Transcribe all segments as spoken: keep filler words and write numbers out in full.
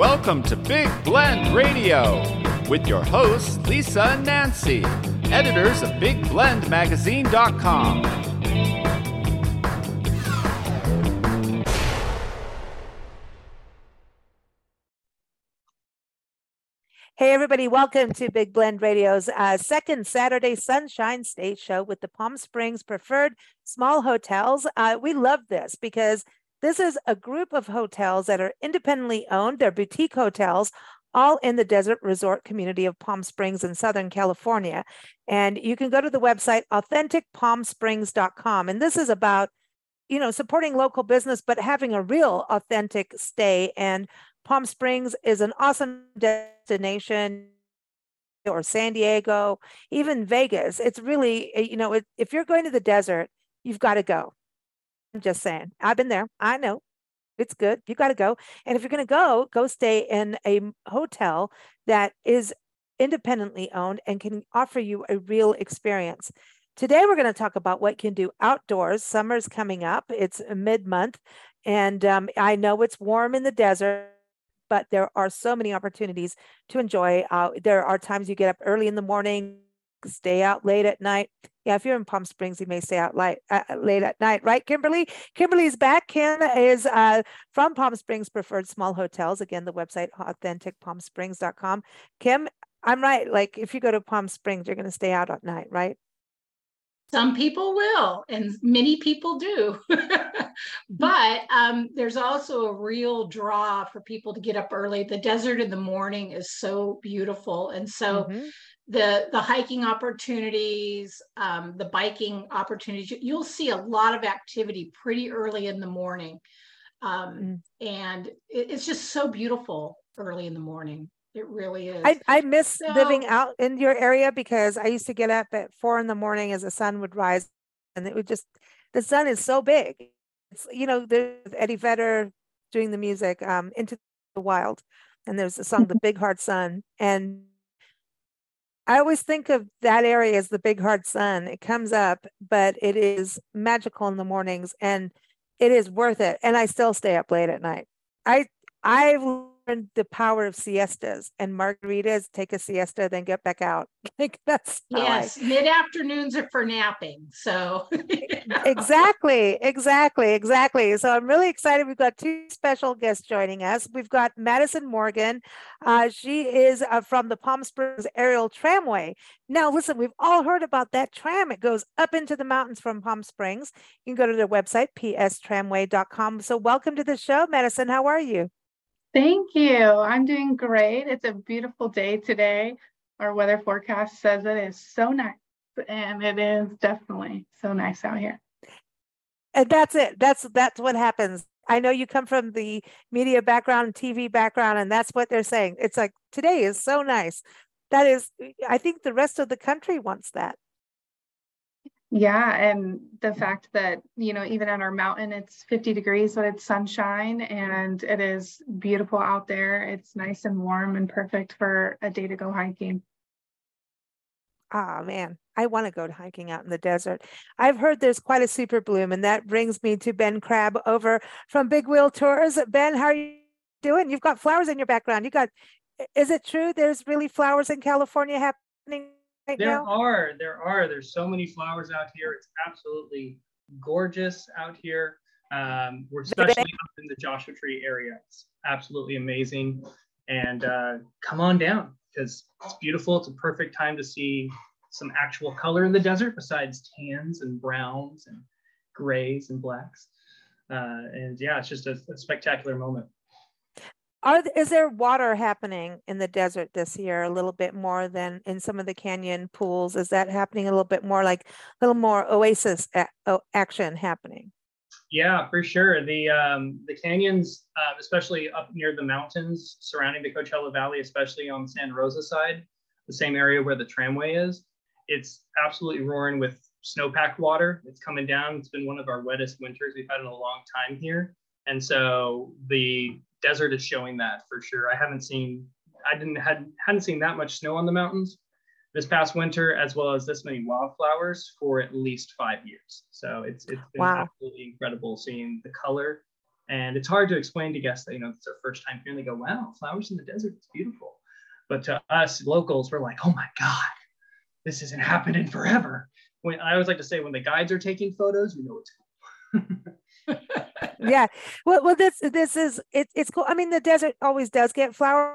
Welcome to Big Blend Radio with your hosts, Lisa and Nancy, editors of Big Blend Magazine dot com. Hey, everybody, welcome to Big Blend Radio's uh, second Saturday Sunshine Stays show with the Palm Springs Preferred Small Hotels. Uh, we love this because this is a group of hotels that are independently owned. They're boutique hotels, all in the desert resort community of Palm Springs in Southern California. And you can go to the website Authentic Palm Springs dot com. And this is about, you know, supporting local business, but having a real authentic stay. And Palm Springs is an awesome destination, or San Diego, even Vegas. It's really, you know, it, if you're going to the desert, you've got to go. I'm just saying. I've been there. I know. It's good. You got to go. And if you're going to go, go stay in a hotel that is independently owned and can offer you a real experience. Today, we're going to talk about what you can do outdoors. Summer's coming up. It's mid-month. And um, I know it's warm in the desert, but there are so many opportunities to enjoy. Uh, there are times you get up early in the morning, stay out late at night. Yeah, if you're in Palm Springs, you may stay out light, uh, late at night, right, Kimberly? Kimberly's back. Kim is uh, from Palm Springs Preferred Small Hotels. Again, the website, Authentic Palm Springs dot com. Kim, I'm right. Like, if you go to Palm Springs, you're going to stay out at night, right? Some people will, and many people do, but um, there's also a real draw for people to get up early. The desert in the morning is so beautiful. And so mm-hmm. the, the hiking opportunities, um, the biking opportunities, you'll see a lot of activity pretty early in the morning. Um, mm-hmm. And it, it's just so beautiful early in the morning. It really is. I, I miss so, living out in your area, because I used to get up at four in the morning as the sun would rise, and it would just, the sun is so big. It's, you know, there's Eddie Vedder doing the music, um, Into the Wild, and there's the song, The Big Hard Sun. And I always think of that area as the big hard sun. It comes up, but it is magical in the mornings, and it is worth it. And I still stay up late at night. I, I've the power of siestas and margaritas. Take a siesta, then get back out. Like, that's yes, I... mid-afternoons are for napping. So you know. exactly, exactly, exactly. So I'm really excited. We've got two special guests joining us. We've got Madison Morgan. Uh, she is uh, from the Palm Springs Aerial Tramway. Now, listen, we've all heard about that tram. It goes up into the mountains from Palm Springs. You can go to their website, p s tramway dot com. So welcome to the show, Madison. How are you? Thank you. I'm doing great. It's a beautiful day today. Our weather forecast says it is so nice, and it is definitely so nice out here. And that's it. That's that's what happens. I know you come from the media background, T V background, and that's what they're saying. It's like, today is so nice. That is, I think the rest of the country wants that. Yeah, and the fact that, you know, even on our mountain, it's fifty degrees, but it's sunshine, and it is beautiful out there. It's nice and warm and perfect for a day to go hiking. Oh, man, I want to go to hiking out in the desert. I've heard there's quite a super bloom, and that brings me to Ben Crabb over from Big Wheel Tours. Ben, how are you doing? You've got flowers in your background. You got, is it true there's really flowers in California happening? Right there now? are, there are, there's so many flowers out here. It's absolutely gorgeous out here. Um, we're especially up in the Joshua Tree area. It's absolutely amazing. And uh, come on down, because it's beautiful. It's a perfect time to see some actual color in the desert besides tans and browns and grays and blacks. Uh, and yeah, it's just a, a spectacular moment. Are, is there water happening in the desert this year a little bit more than in some of the canyon pools? Is that happening a little bit more, like a little more oasis a- o- action happening? Yeah, for sure. The um, the canyons, uh, especially up near the mountains surrounding the Coachella Valley, especially on the Santa Rosa side, the same area where the tramway is, it's absolutely roaring with snowpack water. It's coming down. It's been one of our wettest winters we've had in a long time here. And so the desert is showing that for sure. I haven't seen, I didn't had hadn't seen that much snow on the mountains this past winter, as well as this many wildflowers for at least five years. So it's it's been wow. absolutely incredible seeing the color And it's hard to explain to guests that, you know, it's their first time here and they go, wow, flowers in the desert, it's beautiful. But to us locals, we're like, oh my God, this isn't happening forever. When I always like to say, when the guides are taking photos, you know it's cool. Yeah, well, well, this this is it, it's cool. I mean, the desert always does get flowers,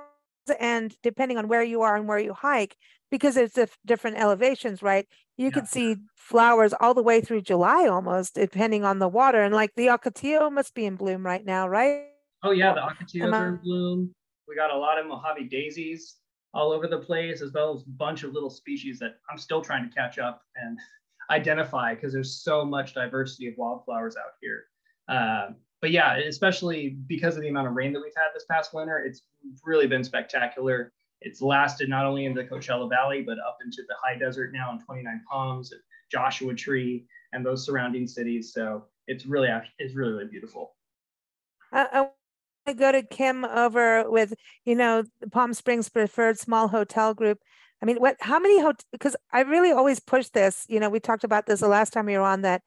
and depending on where you are and where you hike, because it's different elevations, right? You yeah. could see flowers all the way through July almost, depending on the water. And like the ocotillo must be in bloom right now, right? Oh yeah, the ocotillos I- are in bloom. We got a lot of Mojave daisies all over the place, as well as a bunch of little species that I'm still trying to catch up and identify, because there's so much diversity of wildflowers out here. Um, but yeah, especially because of the amount of rain that we've had this past winter, it's really been spectacular. It's lasted not only in the Coachella Valley, but up into the high desert now in twenty-nine Palms, and Joshua Tree, and those surrounding cities. So it's really, it's really, really beautiful. Uh, I- I go to Kim over with, you know, the Palm Springs Preferred Small Hotel Group. I mean, what, how many, hot- because I really always push this, you know, we talked about this the last time we were on, that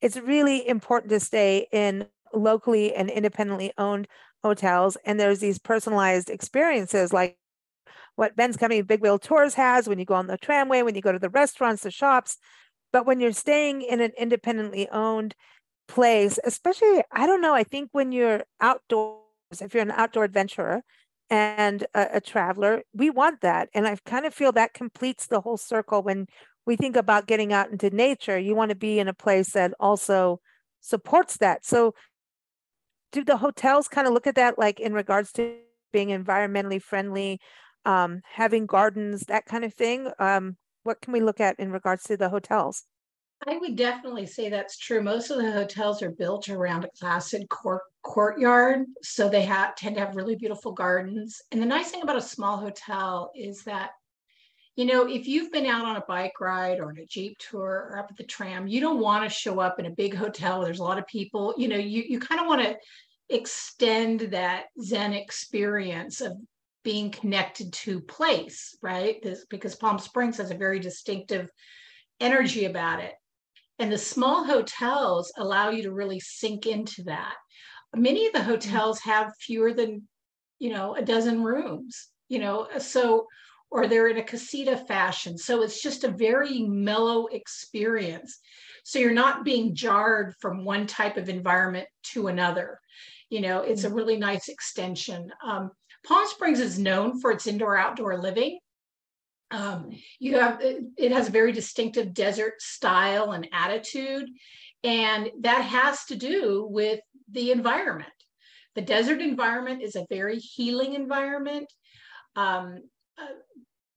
it's really important to stay in locally and independently owned hotels. And there's these personalized experiences like what Ben's company, Big Wheel Tours, has when you go on the tramway, when you go to the restaurants, the shops. But when you're staying in an independently owned place, especially, I don't know, I think when you're outdoors, if you're an outdoor adventurer and a, a traveler, we want that. And I kind of feel that completes the whole circle. When we think about getting out into nature, you want to be in a place that also supports that. So do the hotels kind of look at that, like in regards to being environmentally friendly, um, having gardens, that kind of thing? Um, what can we look at in regards to the hotels? I would definitely say that's true. Most of the hotels are built around a classic court, courtyard, so they have, tend to have really beautiful gardens. And the nice thing about a small hotel is that, you know, if you've been out on a bike ride or on a Jeep tour or up at the tram, you don't want to show up in a big hotel where there's a lot of people. You know, you, you kind of want to extend that Zen experience of being connected to place, right? This, because Palm Springs has a very distinctive energy about it. And the small hotels allow you to really sink into that. Many of the hotels have fewer than, you know, a dozen rooms, you know, so, or they're in a casita fashion. So it's just a very mellow experience. So you're not being jarred from one type of environment to another. You know, it's a really nice extension. Um, Palm Springs is known for its indoor-outdoor living. Um, you have, it has a very distinctive desert style and attitude, and that has to do with the environment. The desert environment is a very healing environment. Um, uh,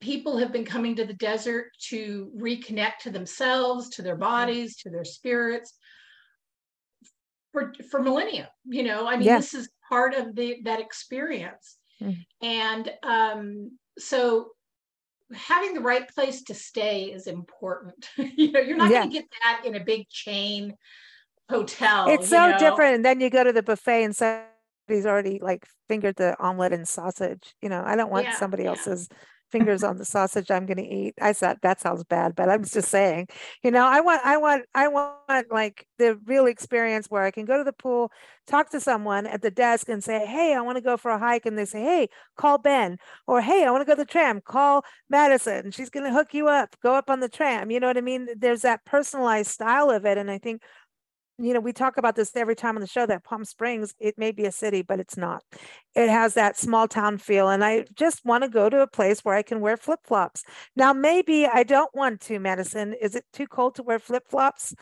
people have been coming to the desert to reconnect to themselves, to their bodies, to their spirits for, for millennia. You know, I mean, yes. This is part of the, that experience. Mm-hmm. And um, so having the right place to stay is important. You know, you're not yeah. going to get that in a big chain hotel. It's so know? different. And then you go to the buffet and somebody's already like fingered the omelet and sausage. You know, I don't want yeah, somebody yeah. else's fingers on the sausage I'm going to eat. I thought that sounds bad, but I'm just saying, you know, I want, I want, I want like the real experience where I can go to the pool, talk to someone at the desk and say, hey, I want to go for a hike. And they say, hey, call Ben, or, hey, I want to go to the tram, call Madison. She's going to hook you up, go up on the tram. You know what I mean? There's that personalized style of it. And I think, you know, we talk about this every time on the show, that Palm Springs, it may be a city, but it's not. It has that small town feel. And I just want to go to a place where I can wear flip-flops. Now, maybe I don't want to, Madison. Is it too cold to wear flip-flops,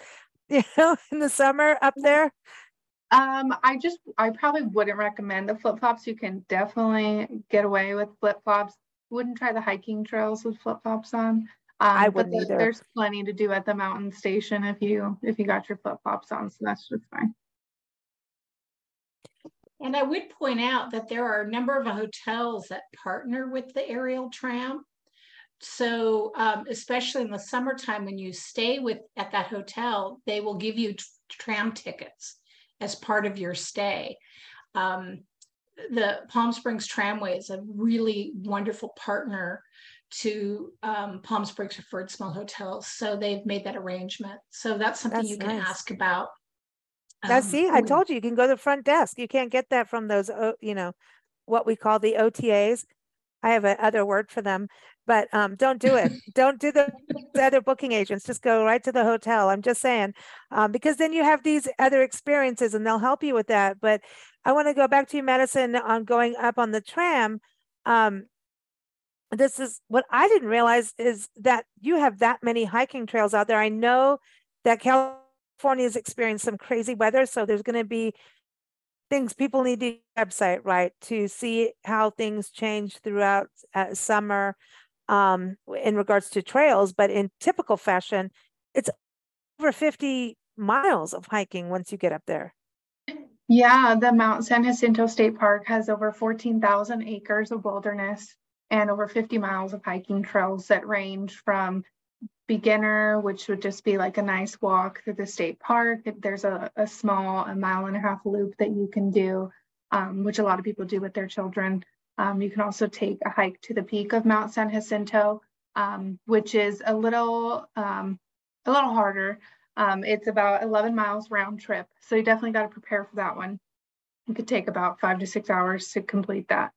you know, in the summer up there? Um, I just, I probably wouldn't recommend the flip-flops. You can definitely get away with flip-flops. Wouldn't try the hiking trails with flip-flops on. Um, I wouldn't but the, either. There's plenty to do at the mountain station if you if you got your flip-flops on, so that's just fine. And I would point out that there are a number of hotels that partner with the aerial tram. So um, especially in the summertime, when you stay with at that hotel, they will give you t- tram tickets as part of your stay. Um, the Palm Springs Tramway is a really wonderful partner to um, Palm Springs Preferred Small Hotels. So they've made that arrangement. So that's something that's you can nice. ask about. That's, um, see, I told you, you can go to the front desk. You can't get that from those, you know, what we call the O T As. I have another word for them, but um, don't do it. Don't do the, the other booking agents. Just go right to the hotel. I'm just saying, um, because then you have these other experiences and they'll help you with that. But I want to go back to you, Madison, on going up on the tram. Um, this is what I didn't realize, is that you have that many hiking trails out there. I know that California has experienced some crazy weather, so there's going to be things people need to website, right, to see how things change throughout uh, summer um, in regards to trails. But in typical fashion, it's over fifty miles of hiking once you get up there. Yeah, the Mount San Jacinto State Park has over fourteen thousand acres of wilderness and over fifty miles of hiking trails that range from beginner, which would just be like a nice walk through the state park. There's a, a small a mile and a half loop that you can do, um, which a lot of people do with their children. Um, you can also take a hike to the peak of Mount San Jacinto, um, which is a little um, a little harder. Um, it's about eleven miles round trip, so you definitely got to prepare for that one. It could take about five to six hours to complete that.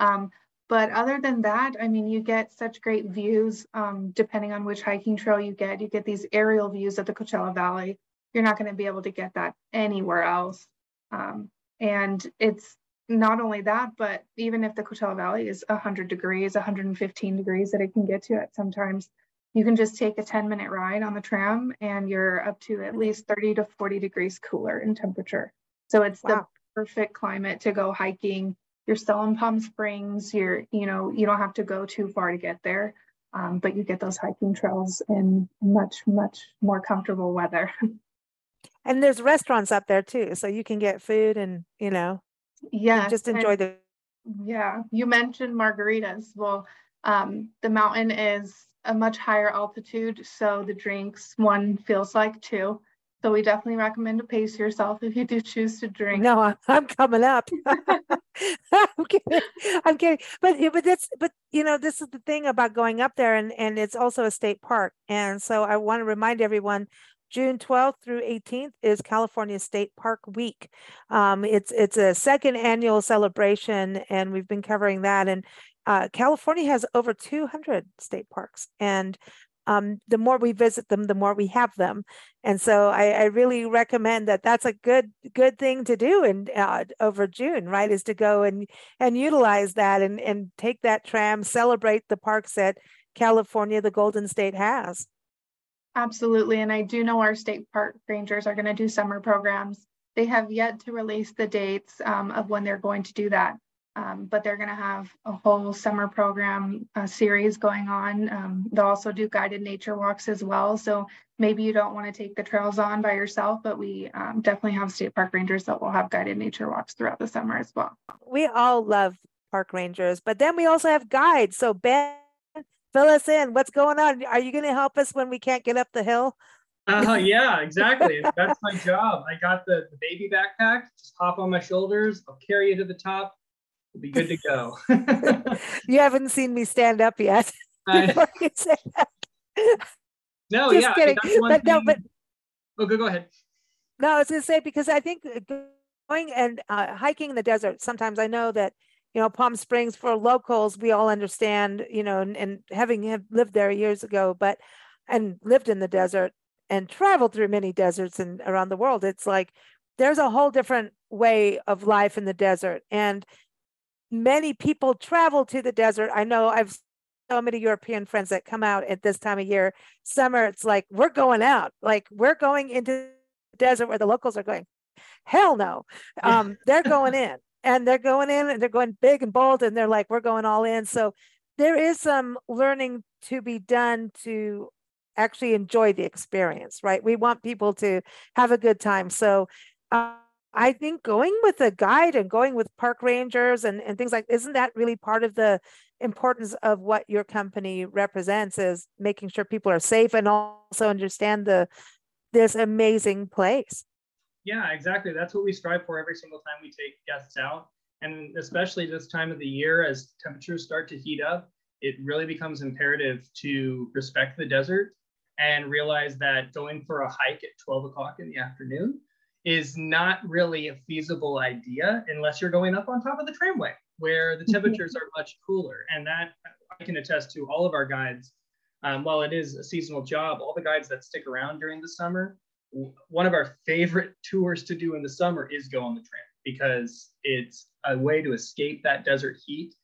Um, But other than that, I mean, you get such great views, um, depending on which hiking trail you get. You get these aerial views of the Coachella Valley. You're not going to be able to get that anywhere else. Um, and it's not only that, but even if the Coachella Valley is one hundred degrees, one hundred fifteen degrees that it can get to at sometimes, you can just take a ten minute ride on the tram and you're up to at least thirty to forty degrees cooler in temperature. So it's wow. The perfect climate to go hiking. You're still in Palm Springs, you're, you know, you don't have to go too far to get there, um, but you get those hiking trails in much, much more comfortable weather. And there's restaurants up there too, so you can get food and, you know, yeah, you just enjoy and, the. Yeah, you mentioned margaritas. Well, um, the mountain is a much higher altitude, so the drinks, one feels like two. So we definitely recommend to pace yourself if you do choose to drink. No, I'm coming up. I'm kidding. I'm kidding. But, but that's, but you know, this is the thing about going up there, and, and it's also a state park. And so I want to remind everyone, June twelfth through eighteenth is California State Park Week. Um, it's, it's a second annual celebration, and we've been covering that. And uh, California has over two hundred state parks, and Um, the more we visit them, the more we have them. And so I, I really recommend that that's a good good thing to do in, uh, over June, right, is to go and, and utilize that and, and take that tram, celebrate the parks that California, the Golden State, has. Absolutely. And I do know our state park rangers are going to do summer programs. They have yet to release the dates um, of when they're going to do that. Um, but they're going to have a whole summer program uh, series going on. Um, they'll also do guided nature walks as well. So maybe you don't want to take the trails on by yourself, but we um, definitely have state park rangers that will have guided nature walks throughout the summer as well. We all love park rangers, but then we also have guides. So Ben, fill us in. What's going on? Are you going to help us when we can't get up the hill? Uh, yeah, exactly. That's my job. I got the, the baby backpack. Just hop on my shoulders. I'll carry you to the top. We'll be good to go. You haven't seen me stand up yet. I, you say that. No, just yeah. Kidding. But no, but, oh, go, go ahead. No, I was going to say, because I think going and uh, hiking in the desert, sometimes I know that, you know, Palm Springs for locals, we all understand, you know, and, and having have lived there years ago, but, and lived in the desert and traveled through many deserts and around the world, it's like, there's a whole different way of life in the desert. And many people travel to the desert. I know I've seen so many European friends that come out at this time of year. Summer, it's like, we're going out. Like, we're going into the desert where the locals are going, hell no. Um, they're going in and they're going in and they're going big and bold. And they're like, we're going all in. So there is some learning to be done to actually enjoy the experience, right? We want people to have a good time. So um, I think going with a guide and going with park rangers and, and things like, isn't that really part of the importance of what your company represents, is making sure people are safe and also understand the this amazing place? Yeah, exactly. That's what we strive for every single time we take guests out. And especially this time of the year, as temperatures start to heat up, it really becomes imperative to respect the desert and realize that going for a hike at twelve o'clock in the afternoon is not really a feasible idea unless you're going up on top of the tramway, where the temperatures are much cooler. And that I can attest to. All of our guides, um, while it is a seasonal job, all the guides that stick around during the summer, one of our favorite tours to do in the summer is go on the tram, because it's a way to escape that desert heat.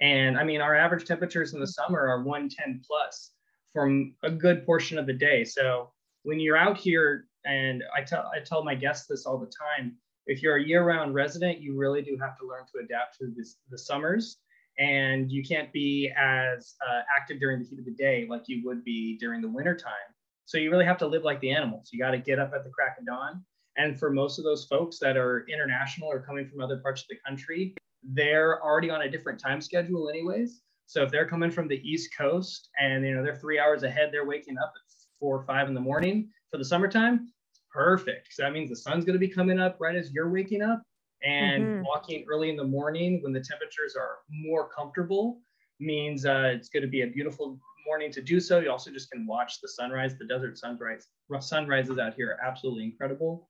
And I mean, our average temperatures in the summer are one ten plus from a good portion of the day. So when you're out here, and I tell I tell my guests this all the time, if you're a year-round resident, you really do have to learn to adapt to this, the summers, and you can't be as uh, active during the heat of the day like you would be during the winter time. So you really have to live like the animals. You got to get up at the crack of dawn. And for most of those folks that are international or coming from other parts of the country, they're already on a different time schedule anyways. So if they're coming from the East Coast and you know they're three hours ahead, they're waking up at four or five in the morning for the summertime, perfect. So that means the sun's going to be coming up right as you're waking up, and mm-hmm. walking early in the morning when the temperatures are more comfortable means uh, it's going to be a beautiful morning to do so. You also just can watch the sunrise. The desert sunrise, sunrises out here are absolutely incredible.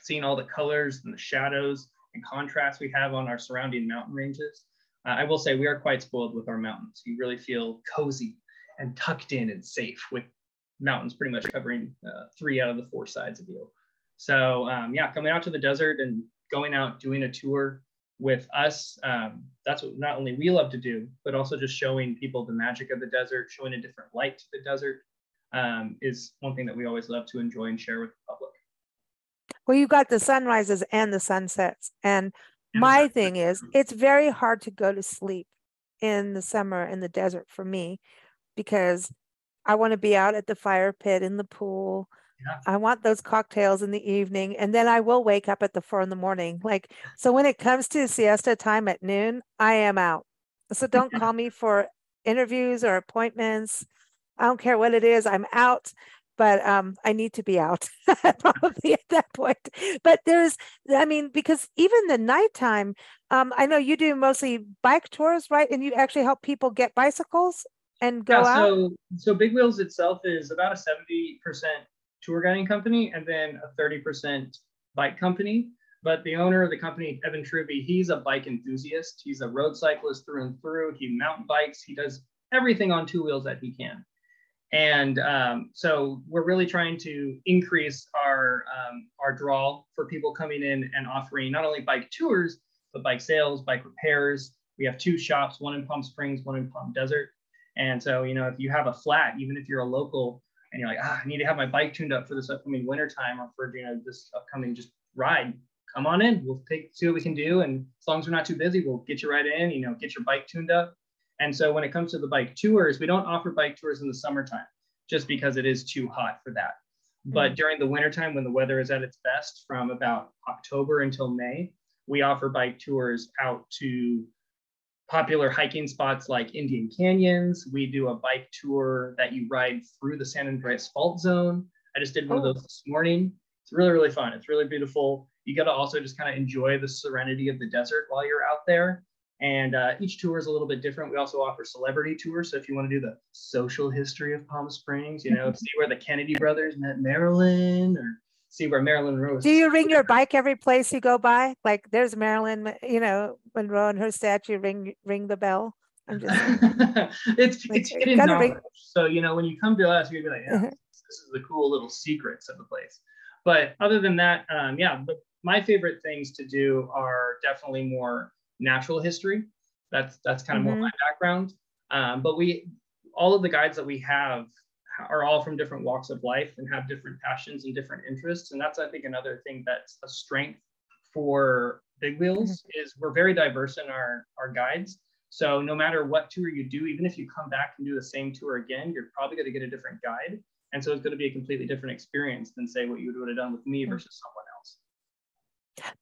Seeing all the colors and the shadows and contrasts we have on our surrounding mountain ranges. Uh, I will say we are quite spoiled with our mountains. You really feel cozy and tucked in and safe with mountains pretty much covering uh, three out of the four sides of you. So um, yeah, coming out to the desert and going out, doing a tour with us, um, that's what not only we love to do, but also just showing people the magic of the desert, showing a different light to the desert um, is one thing that we always love to enjoy and share with the public. Well, you've got the sunrises and the sunsets. And my thing is, it's very hard to go to sleep in the summer in the desert for me, because I want to be out at the fire pit, in the pool. Yeah. I want those cocktails in the evening. And then I will wake up at the four in the morning. Like, so when it comes to siesta time at noon, I am out. So don't call me for interviews or appointments. I don't care what it is. I'm out. But um, I need to be out probably at that point. But there's, I mean, because even the nighttime, um, I know you do mostly bike tours, right? And you actually help people get bicycles and go yeah, so, out? So Big Wheels itself is about a seventy percent tour guiding company and then a thirty percent bike company. But the owner of the company, Evan Truby, he's a bike enthusiast. He's a road cyclist through and through. He mountain bikes. He does everything on two wheels that he can. And um, so we're really trying to increase our um, our draw for people coming in and offering not only bike tours, but bike sales, bike repairs. We have two shops, one in Palm Springs, one in Palm Desert. And so, you know, if you have a flat, even if you're a local and you're like, ah, I need to have my bike tuned up for this upcoming wintertime or for, you know, this upcoming just ride, come on in. We'll take, see what we can do. And as long as we're not too busy, we'll get you right in, you know, get your bike tuned up. And so when it comes to the bike tours, we don't offer bike tours in the summertime just because it is too hot for that. But mm-hmm. during the wintertime, when the weather is at its best from about October until May, we offer bike tours out to popular hiking spots like Indian Canyons. We do a bike tour that you ride through the San Andreas Fault Zone. I just did one oh. of those this morning. It's really, really fun. It's really beautiful. You got to also just kind of enjoy the serenity of the desert while you're out there. And uh, each tour is a little bit different. We also offer celebrity tours. So if you want to do the social history of Palm Springs, you know, mm-hmm. see where the Kennedy brothers met Marilyn, or see where Marilyn Monroe was. Do you ring your bike every place you go by? Like there's Marilyn, you know, Monroe and her statue, ring ring the bell. I'm just it's like, it's hidden knowledge. Ring. So, you know, when you come to us, you're going to be like, yeah, this is the cool little secrets of the place. But other than that, um, yeah, but my favorite things to do are definitely more natural history. That's that's kind of mm-hmm. more my background. Um, but we, all of the guides that we have are all from different walks of life and have different passions and different interests. And that's, I think, another thing that's a strength for Big Wheels mm-hmm. is we're very diverse in our, our guides. So no matter what tour you do, even if you come back and do the same tour again, you're probably going to get a different guide. And so it's going to be a completely different experience than say what you would have done with me mm-hmm. versus someone else.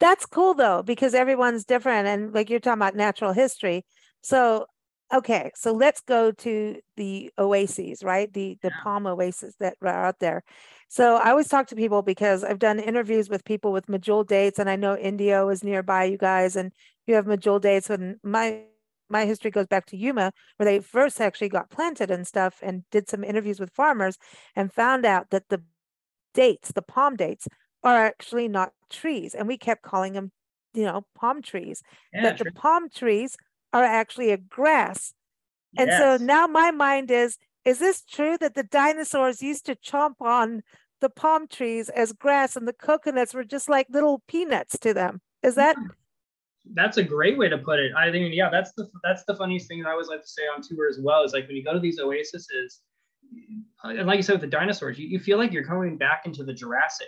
That's cool though, because everyone's different. And like you're talking about natural history. So, okay. So let's go to the oases, right? The, the yeah. palm oases that are out there. So I always talk to people because I've done interviews with people with medjool dates, and I know Indio is nearby you guys, and you have medjool dates. And my, my history goes back to Yuma, where they first actually got planted and stuff, and did some interviews with farmers and found out that the dates, the palm dates, are actually not trees. And we kept calling them, you know, palm trees. Yeah, but true. The palm trees are actually a grass. And yes. So now my mind is, is this true that the dinosaurs used to chomp on the palm trees as grass and the coconuts were just like little peanuts to them? Is that? That's a great way to put it. I think, yeah, that's the, that's the funniest thing that I always like to say on tour as well, is like when you go to these oases, and like you said with the dinosaurs, you, you feel like you're coming back into the Jurassic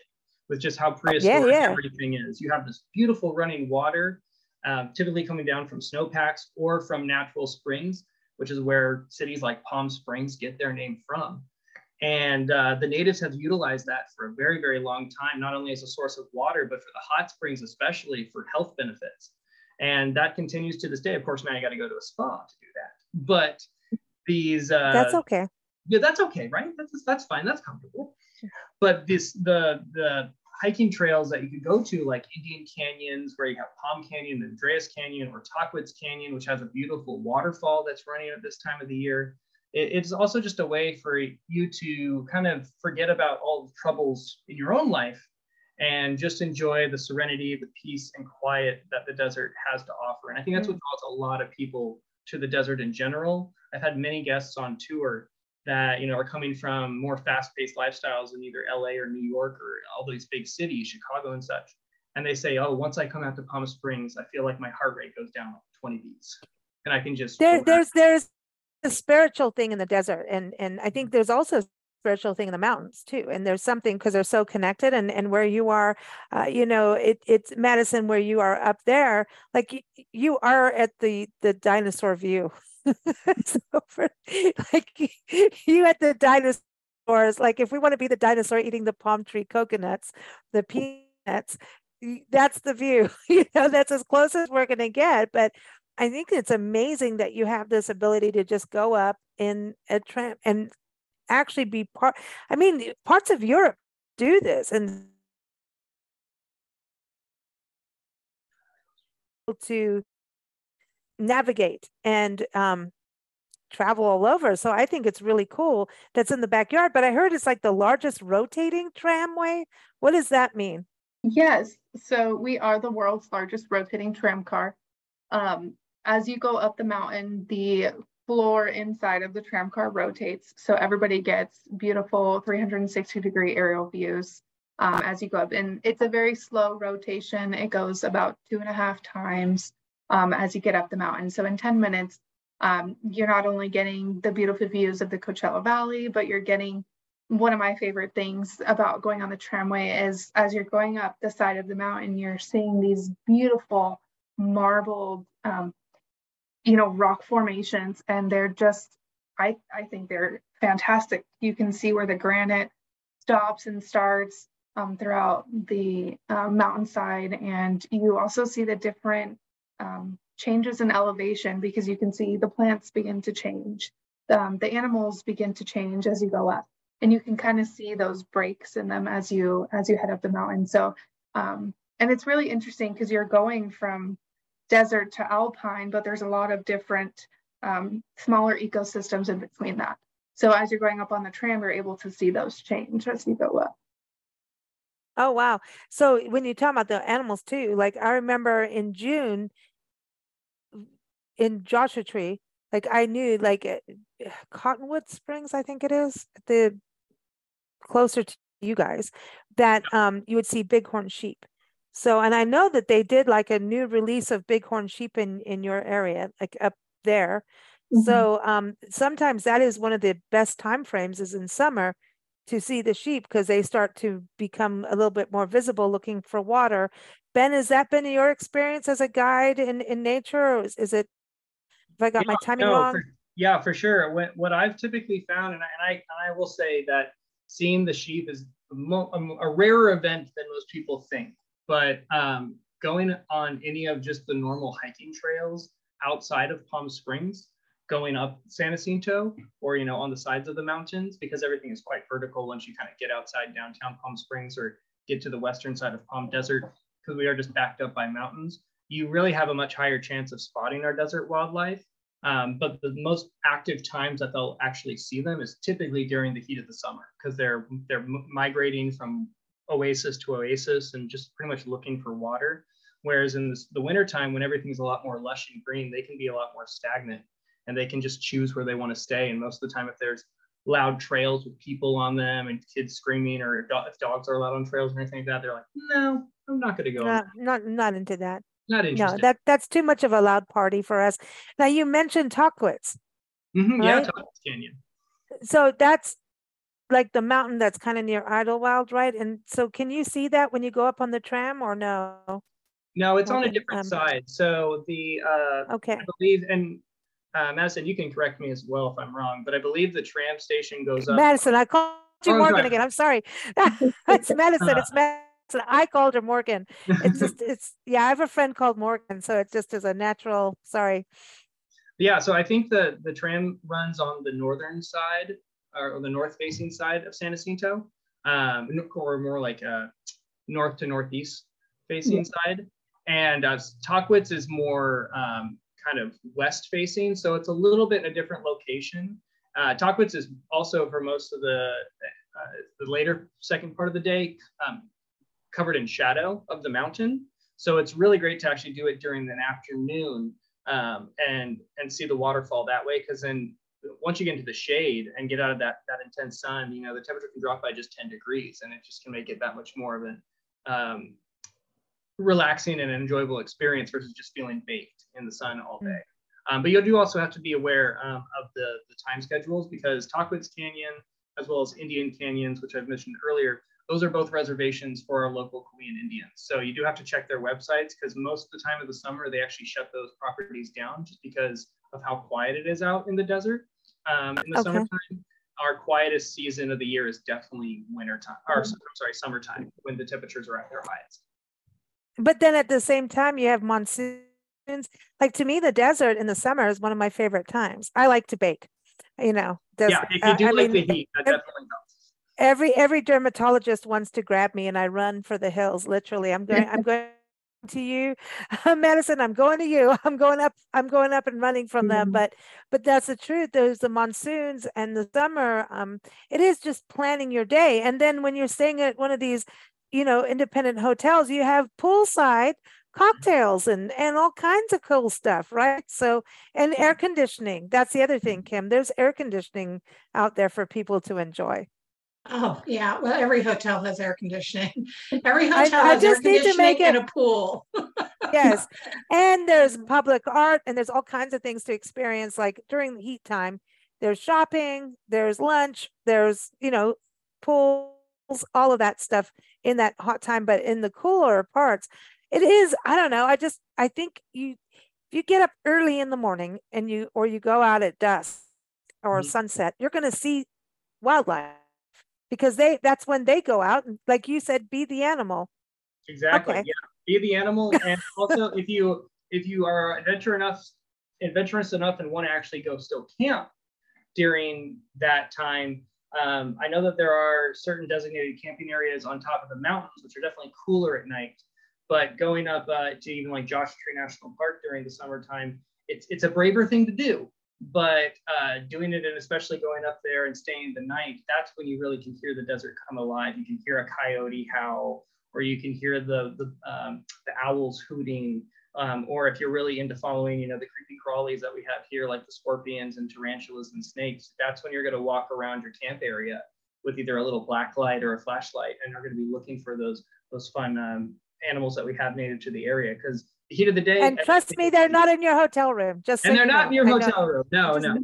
with just how prehistoric yeah, yeah. everything is. You have this beautiful running water, um, typically coming down from snowpacks or from natural springs, which is where cities like Palm Springs get their name from. And uh, the natives have utilized that for a very, very long time, not only as a source of water, but for the hot springs, especially for health benefits. And that continues to this day. Of course, now you got to go to a spa to do that. But these- uh, That's okay. Yeah, that's okay, right? That's, that's fine, that's comfortable. But this the, the hiking trails that you could go to, like Indian Canyons, where you have Palm Canyon, the Andreas Canyon, or Tahquitz Canyon, which has a beautiful waterfall that's running at this time of the year. It's also just a way for you to kind of forget about all the troubles in your own life and just enjoy the serenity, the peace and quiet that the desert has to offer. And I think that's what draws a lot of people to the desert in general. I've had many guests on tour that, you know, are coming from more fast-paced lifestyles in either L A or New York or all these big cities, Chicago and such. And they say, oh, once I come out to Palm Springs, I feel like my heart rate goes down twenty beats and I can just- there, There's there's. a spiritual thing in the desert, and and I think there's also a spiritual thing in the mountains too, and there's something because they're so connected, and and where you are, uh, you know, it it's Madison, where you are up there, like y- you are at the the dinosaur view. So for, like you at the dinosaurs, like if we want to be the dinosaur eating the palm tree coconuts, the peanuts, that's the view. You know, that's as close as we're going to get. But I think it's amazing that you have this ability to just go up in a tram and actually be part. I mean, parts of Europe do this, and to navigate and um, travel all over. So I think it's really cool that's in the backyard. But I heard it's like the largest rotating tramway. What does that mean? Yes. So we are the world's largest rotating tram car. Um, As you go up the mountain, the floor inside of the tram car rotates, so everybody gets beautiful three sixty degree aerial views um, as you go up. And it's a very slow rotation. It goes about two and a half times um, as you get up the mountain. So in ten minutes, um, you're not only getting the beautiful views of the Coachella Valley, but you're getting one of my favorite things about going on the tramway is as you're going up the side of the mountain, you're seeing these beautiful marbled um you know rock formations, and they're just i i think they're fantastic. You can see where the granite stops and starts um throughout the uh, mountainside, and you also see the different um changes in elevation, because you can see the plants begin to change, um, the animals begin to change as you go up, and you can kind of see those breaks in them as you as you head up the mountain. So um and it's really interesting because you're going from desert to alpine, but there's a lot of different um, smaller ecosystems in between that. So as you're going up on the tram, you're able to see those change as you go up. Oh, wow. So when you talk about the animals too, like I remember in June in Joshua Tree, like I knew like uh, Cottonwood Springs, I think it is, the closer to you guys, that um, you would see bighorn sheep. So, and I know that they did like a new release of bighorn sheep in, in your area, like up there. Mm-hmm. So um, sometimes that is one of the best time frames is in summer to see the sheep, because they start to become a little bit more visible looking for water. Ben, has that been your experience as a guide in, in nature? Or is, is it, have I got yeah, my timing no, wrong? For, yeah, for sure. What, what I've typically found, and I, and I and I will say that seeing the sheep is a, mo- a rarer event than most people think. But um, going on any of just the normal hiking trails outside of Palm Springs, going up San Jacinto, or, you know, on the sides of the mountains, because everything is quite vertical once you kind of get outside downtown Palm Springs or get to the western side of Palm Desert, because we are just backed up by mountains, you really have a much higher chance of spotting our desert wildlife. Um, but the most active times that they'll actually see them is typically during the heat of the summer, because they're, they're migrating from oasis to oasis and just pretty much looking for water. Whereas in this, the wintertime, when everything's a lot more lush and green, they can be a lot more stagnant and they can just choose where they want to stay. And most of the time, if there's loud trails with people on them and kids screaming, or if, do if dogs are allowed on trails or anything like that, they're like, no, I'm not going to go. Not, not, not into that. Not interested. No, that, that's too much of a loud party for us. Now, you mentioned Tahquitz. Mm-hmm, right? Yeah, Tahquitz Canyon. So that's like the mountain that's kind of near Idlewild, right? And so can you see that when you go up on the tram or no? No, it's okay. On a different um, side. So the, uh, okay. I believe, and uh, Madison, you can correct me as well if I'm wrong, but I believe the tram station goes up. Madison, I called you oh, Morgan sorry. again. I'm sorry. It's Madison. It's Madison. I called her Morgan. It's just, it's, yeah, I have a friend called Morgan. So it just is a natural, sorry. Yeah, so I think the, the tram runs on the northern side or, or the north-facing side of San Jacinto, um, or more like uh, north to northeast facing yeah. side. And uh, Tahquitz is more um, kind of west-facing, so it's a little bit in a different location. Uh, Tahquitz is also, for most of the, uh, the later second part of the day, um, covered in shadow of the mountain. So it's really great to actually do it during an afternoon um, and, and see the waterfall that way, because then once you get into the shade and get out of that, that intense sun, you know, the temperature can drop by just ten degrees, and it just can make it that much more of an um, relaxing and enjoyable experience versus just feeling baked in the sun all day. Um, but you do also have to be aware um, of the, the time schedules, because Tahquitz Canyon, as well as Indian Canyons, which I've mentioned earlier, those are both reservations for our local Korean Indians. So you do have to check their websites, because most of the time of the summer, they actually shut those properties down just because of how quiet it is out in the desert. Um, in the okay. summertime, our quietest season of the year is definitely wintertime, or I'm sorry, summertime, when the temperatures are at their highest. But then at the same time, you have monsoons. Like, to me, the desert in the summer is one of my favorite times. I like to bake, you know. Yeah, if you do uh, like I mean, the heat, that definitely helps. Every every dermatologist wants to grab me, and I run for the hills. Literally, I'm going. I'm going to you, Madison. I'm going to you. I'm going up. I'm going up and running from them. But but that's the truth. There's the monsoons and the summer. Um, it is just planning your day. And then when you're staying at one of these, you know, independent hotels, you have poolside cocktails and and all kinds of cool stuff, right? So and air conditioning. That's the other thing, Kim. There's air conditioning out there for people to enjoy. Oh, yeah. Well, every hotel has air conditioning. Every hotel I, I has just air need to make it a pool. Yes. And there's public art, and there's all kinds of things to experience. Like during the heat time, there's shopping, there's lunch, there's, you know, pools, all of that stuff in that hot time. But in the cooler parts, it is, I don't know. I just, I think you, if you get up early in the morning and you, or you go out at dusk or mm-hmm. sunset, you're going to see wildlife. Because they that's when they go out and, like you said, be the animal. Exactly. Okay. Yeah. Be the animal. And also if you if you are adventurous enough, adventurous enough and want to actually go still camp during that time, um, I know that there are certain designated camping areas on top of the mountains, which are definitely cooler at night. But going up uh, to even like Joshua Tree National Park during the summertime, it's it's a braver thing to do. But uh, doing it, and especially going up there and staying the night, that's when you really can hear the desert come alive. You can hear a coyote howl, or you can hear the the, um, the owls hooting, um, or if you're really into following, you know, the creepy crawlies that we have here, like the scorpions and tarantulas and snakes, that's when you're going to walk around your camp area with either a little black light or a flashlight, and you're going to be looking for those those fun um, animals that we have native to the area, because heat of the day, and trust me, they're not in your hotel room. Just and they're not in your hotel room. No, no.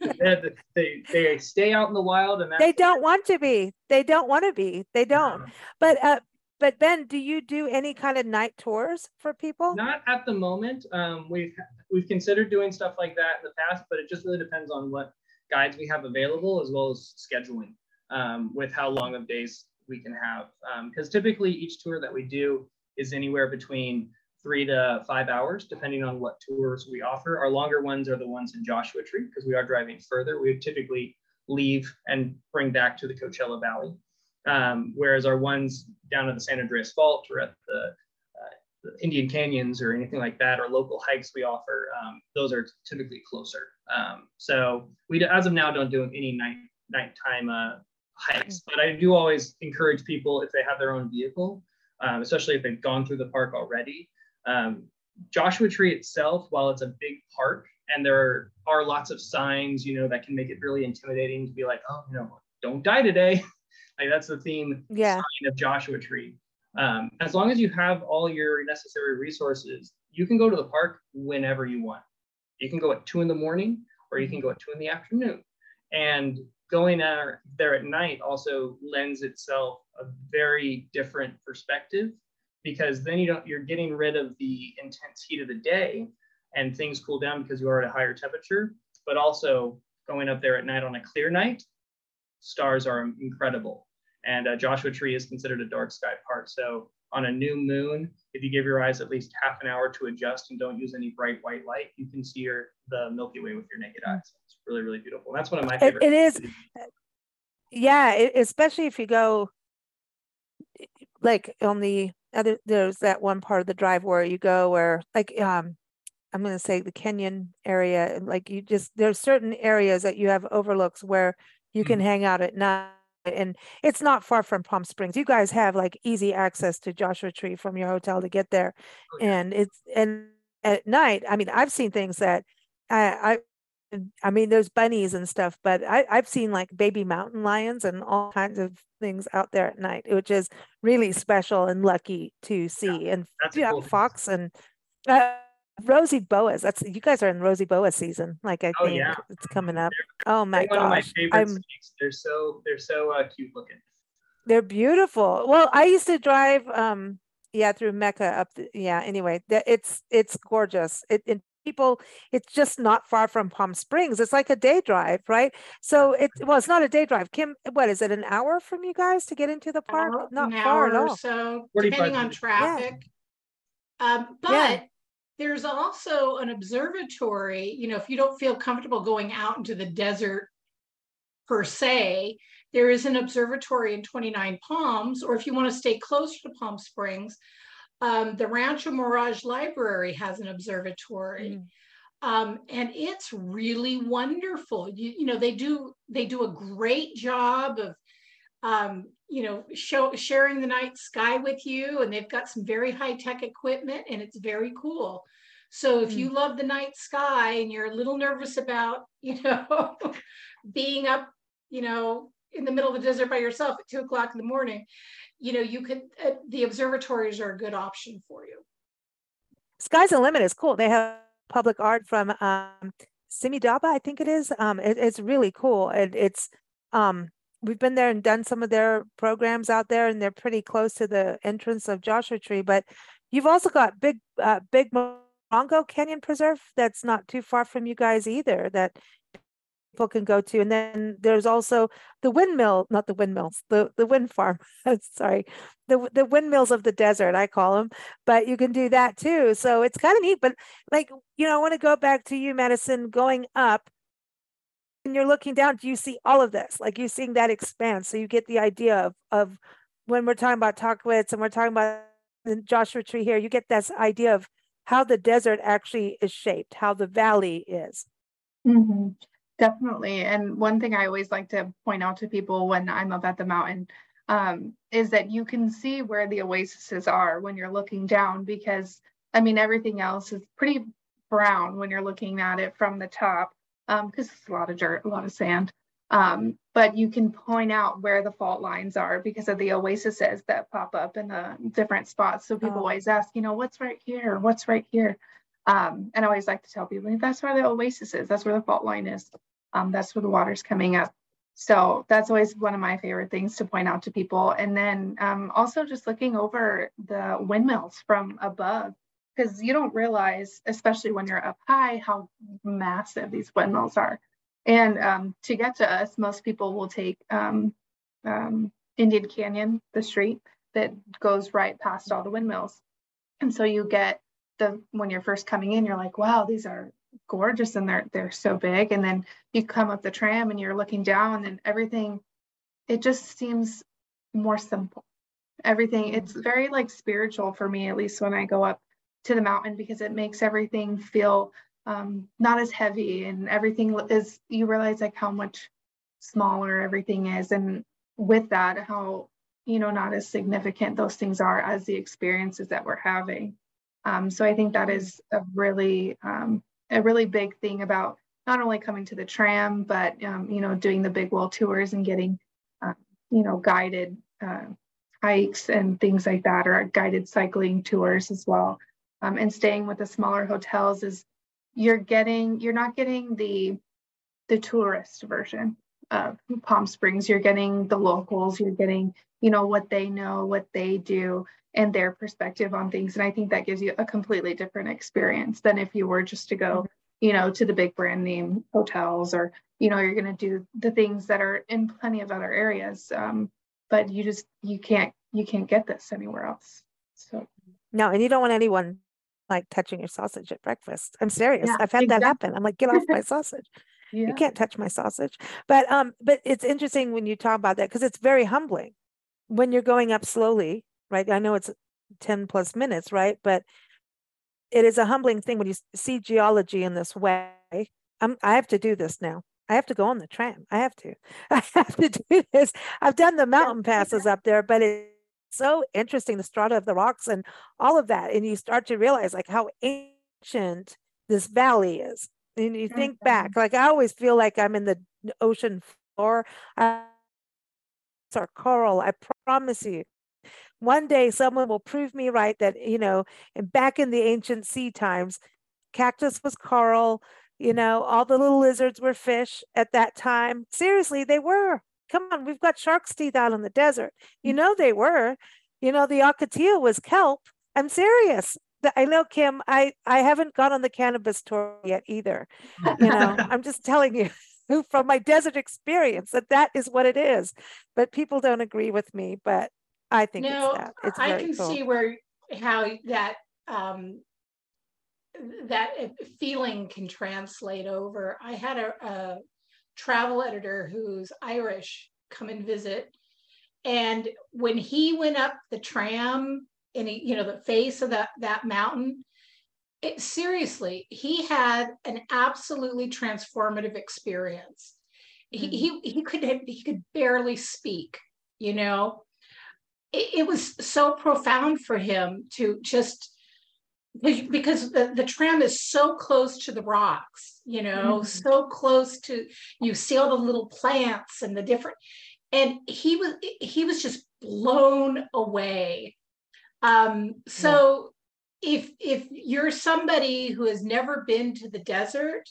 they, they they stay out in the wild, and they don't want to be. They don't want to be. They don't. But uh, but Ben, do you do any kind of night tours for people? Not at the moment. Um, we've we've considered doing stuff like that in the past, but it just really depends on what guides we have available, as well as scheduling um, with how long of days we can have. Because um, typically, each tour that we do is anywhere between three to five hours, depending on what tours we offer. Our longer ones are the ones in Joshua Tree, because we are driving further. We would typically leave and bring back to the Coachella Valley. Um, whereas our ones down at the San Andreas Fault or at the, uh, the Indian Canyons or anything like that, or local hikes we offer, um, those are typically closer. Um, so we, as of now, don't do any night nighttime uh, hikes, but I do always encourage people, if they have their own vehicle, um, especially if they've gone through the park already. Um, Joshua Tree itself, while it's a big park and there are lots of signs, you know, that can make it really intimidating to be like, oh, you know, don't die today. Like, that's the theme yeah. sign of Joshua Tree. Um, as long as you have all your necessary resources, you can go to the park whenever you want. You can go at two in the morning, or you can go at two in the afternoon. And going there at night also lends itself a very different perspective, because then you don't, you're getting rid of the intense heat of the day and things cool down because you are at a higher temperature, but also going up there at night on a clear night, stars are incredible. And uh, Joshua Tree is considered a dark sky park. So on a new moon, if you give your eyes at least half an hour to adjust and don't use any bright white light, you can see your, the Milky Way with your naked eyes. It's really, really beautiful. That's one of my favorite. It, it is. Yeah, it, especially if you go like on the other, there's that one part of the drive where you go where like, um, I'm going to say the Canyon area, and like you just, there's certain areas that you have overlooks where you mm-hmm. can hang out at night. And it's not far from Palm Springs. You guys have like easy access to Joshua Tree from your hotel to get there. Oh, yeah. And it's, and at night, I mean, I've seen things that I, I, I mean, there's bunnies and stuff, but I, I've seen like baby mountain lions and all kinds of things out there at night, which is really special and lucky to see. Yeah, and you know, cool fox and uh, rosy boas. That's, you guys are in rosy boa season. Like I oh, think yeah. it's coming up. They're, oh my gosh. One of my favorites. I'm, they're so, they're so uh, cute looking. They're beautiful. Well, I used to drive, um, yeah, through Mecca up. The, yeah. Anyway, it's, it's gorgeous. It, it people, it's just not far from Palm Springs. It's like a day drive, right? So it, well, it's not a day drive. Kim, what is it? An hour from you guys to get into the park? Uh, not an far hour at all. Or so, depending on traffic. Yeah. Um, but yeah. There's also an observatory, you know, if you don't feel comfortable going out into the desert per se, there is an observatory in twenty-nine Palms, or if you want to stay closer to Palm Springs, um, the Rancho Mirage Library has an observatory. Mm. Um, and it's really wonderful. You, you know, they do, they do a great job of, um, you know, show, sharing the night sky with you, and they've got some very high-tech equipment, and it's very cool. So if mm. you love the night sky and you're a little nervous about, you know, being up, you know, in the middle of the desert by yourself at two o'clock in the morning, you know, you could, uh, the observatories are a good option for you. Sky's the Limit is cool. They have public art from um, Simidaba, I think it is. Um, it, it's really cool. And it, it's, um, we've been there and done some of their programs out there, and they're pretty close to the entrance of Joshua Tree. But you've also got Big uh, Big Borrego Canyon Preserve that's not too far from you guys either, that people can go to. And then there's also the windmill, not the windmills, the, the wind farm, sorry, the the windmills of the desert, I call them, but you can do that too. So it's kind of neat, but like, you know, I want to go back to you, Madison, going up. And you're looking down, do you see all of this? Like you're seeing that expanse. So you get the idea of, of when we're talking about Tahquitz and we're talking about the Joshua Tree here, you get this idea of how the desert actually is shaped, how the valley is. Mm-hmm. Definitely. And one thing I always like to point out to people when I'm up at the mountain um, is that you can see where the oases are when you're looking down, because I mean, everything else is pretty brown when you're looking at it from the top. Because um, it's a lot of dirt, a lot of sand, um, but you can point out where the fault lines are because of the oases that pop up in the different spots. So people oh. always ask, you know, what's right here? What's right here? Um, and I always like to tell people that's where the oasis is. That's where the fault line is. Um, that's where the water's coming up. So that's always one of my favorite things to point out to people. And then um, also just looking over the windmills from above. Because you don't realize, especially when you're up high, how massive these windmills are. And um, to get to us, most people will take um, um, Indian Canyon, the street that goes right past all the windmills. And so you get the, when you're first coming in, you're like, wow, these are gorgeous and they're, they're so big. And then you come up the tram and you're looking down and everything, it just seems more simple. Everything, it's very like spiritual for me, at least when I go up to the mountain, because it makes everything feel um, not as heavy, and everything is, you realize like how much smaller everything is. And with that, how, you know, not as significant those things are as the experiences that we're having. Um, so I think that is a really, um, a really big thing about not only coming to the tram, but, um, you know, doing the Big Wheel Tours and getting, uh, you know, guided uh, hikes and things like that, or guided cycling tours as well. Um, and staying with the smaller hotels is you're getting, you're not getting the, the tourist version of Palm Springs. You're getting the locals, you're getting, you know, what they know, what they do, and their perspective on things. And I think that gives you a completely different experience than if you were just to go, you know, to the big brand name hotels, or, you know, you're going to do the things that are in plenty of other areas. Um, but you just, you can't, you can't get this anywhere else. So. No, and you don't want anyone like touching your sausage at breakfast. I'm serious. Yeah, I've had exactly. that happen. I'm like, get off my sausage. Yeah. You can't touch my sausage. But, um, but it's interesting when you talk about that, because it's very humbling when you're going up slowly, right? I know it's ten plus minutes, right? But it is a humbling thing when you see geology in this way. I'm, I have to do this now. I have to go on the tram. I have to. I have to do this. I've done the mountain passes up there, but it's so interesting, the strata of the rocks and all of that. And you start to realize like how ancient this valley is. And you think back, like I always feel like I'm in the ocean floor. I, it's our coral. I promise you. One day someone will prove me right that, you know, and back in the ancient sea times, cactus was coral, you know, all the little lizards were fish at that time. Seriously, they were. Come on, we've got shark's teeth out in the desert. You know, they were. You know, the ocotillo was kelp. I'm serious. I know, Kim, I, I haven't gone on the cannabis tour yet either. You know, I'm just telling you from my desert experience that that is what it is. But people don't agree with me, but I think no, it's that. It's I can cool. see where how that um, that feeling can translate over. I had a, a travel editor who's Irish come and visit, and when he went up the tram in a, you know the face of that that mountain, it seriously he had an absolutely transformative experience. Mm-hmm. He he he could he could barely speak, you know. It was so profound for him to just, because the, the tram is so close to the rocks, you know, mm-hmm. so close to, you see all the little plants and the different, and he was, he was just blown away. Um, so yeah. if, if you're somebody who has never been to the desert,